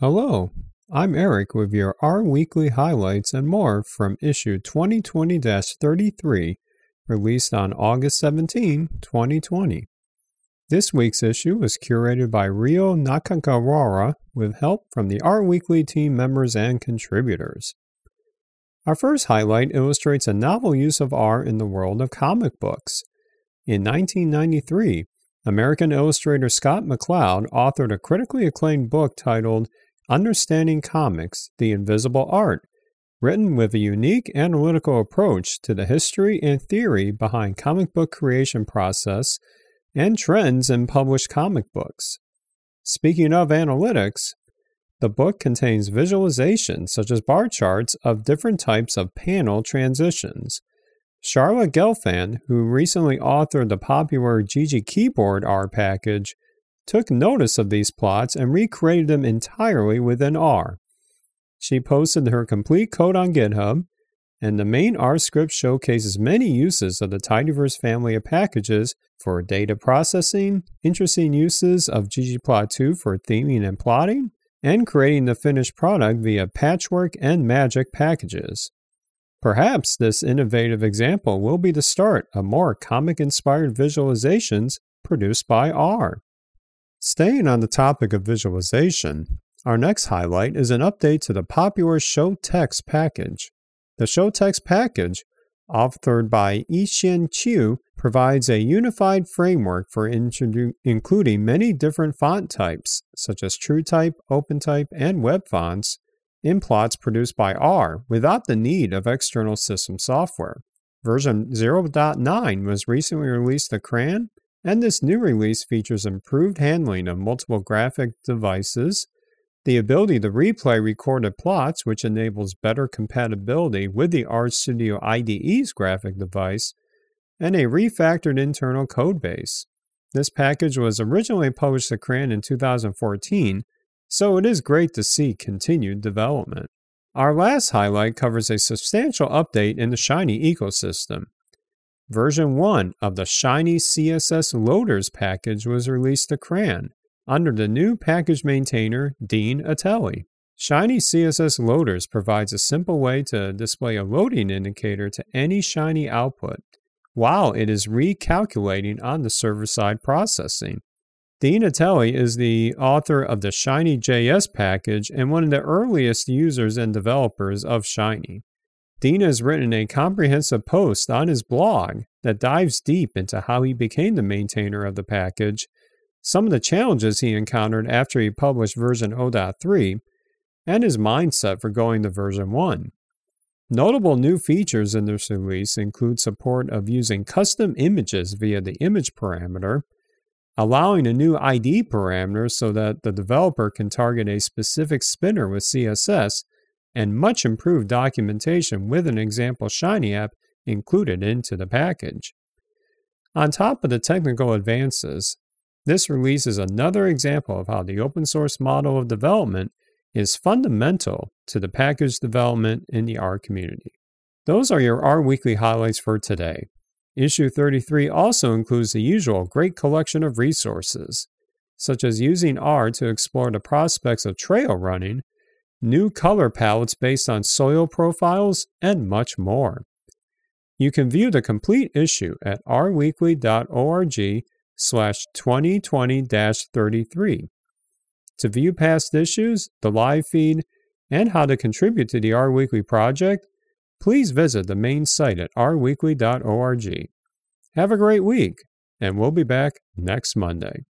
Hello, I'm Eric with your R Weekly highlights and more from issue 2020-33, released on August 17, 2020. This week's issue was curated by Ryo Nakakawara with help from the R Weekly team members and contributors. Our first highlight illustrates a novel use of R in the world of comic books. In 1993, American illustrator Scott McCloud authored a critically acclaimed book titled Understanding Comics, The Invisible Art, written with a unique analytical approach to the history and theory behind comic book creation process and trends in published comic books. Speaking of analytics, the book contains visualizations such as bar charts of different types of panel transitions. Charlotte Gelfand, who recently authored the popular ggkeyboardr package, took notice of these plots and recreated them entirely within R. She posted her complete code on GitHub, and the main R script showcases many uses of the Tidyverse family of packages for data processing, interesting uses of ggplot2 for theming and plotting, and creating the finished product via patchwork and magick packages. Perhaps this innovative example will be the start of more comic-inspired visualizations produced by R. Staying on the topic of visualization, our next highlight is an update to the popular ShowText package. The ShowText package, authored by Yixian Chiu, provides a unified framework for including many different font types, such as TrueType, OpenType, and web fonts, in plots produced by R without the need of external system software. Version 0.9 was recently released to CRAN, and this new release features improved handling of multiple graphic devices, the ability to replay recorded plots, which enables better compatibility with the RStudio IDE's graphic device, and a refactored internal codebase. This package was originally published to CRAN in 2014, so it is great to see continued development. Our last highlight covers a substantial update in the Shiny ecosystem. Version 1 of the Shiny CSS Loaders package was released to CRAN under the new package maintainer, Dean Attali. Shiny CSS Loaders provides a simple way to display a loading indicator to any Shiny output, while it is recalculating on the server-side processing. Dean Attali is the author of the Shiny.js package and one of the earliest users and developers of Shiny. Dean has written a comprehensive post on his blog that dives deep into how he became the maintainer of the package, some of the challenges he encountered after he published version 0.3, and his mindset for going to version 1. Notable new features in this release include support of using custom images via the image parameter, allowing a new ID parameter so that the developer can target a specific spinner with CSS, and much improved documentation with an example Shiny app included into the package. On top of the technical advances, this release is another example of how the open source model of development is fundamental to the package development in the R community. Those are your R Weekly highlights for today. Issue 33 also includes the usual great collection of resources, such as using R to explore the prospects of trail running, new color palettes based on soil profiles, and much more. You can view the complete issue at rweekly.org/2020-33. To view past issues, the live feed, and how to contribute to the R Weekly project, please visit the main site at rweekly.org. Have a great week, and we'll be back next Monday.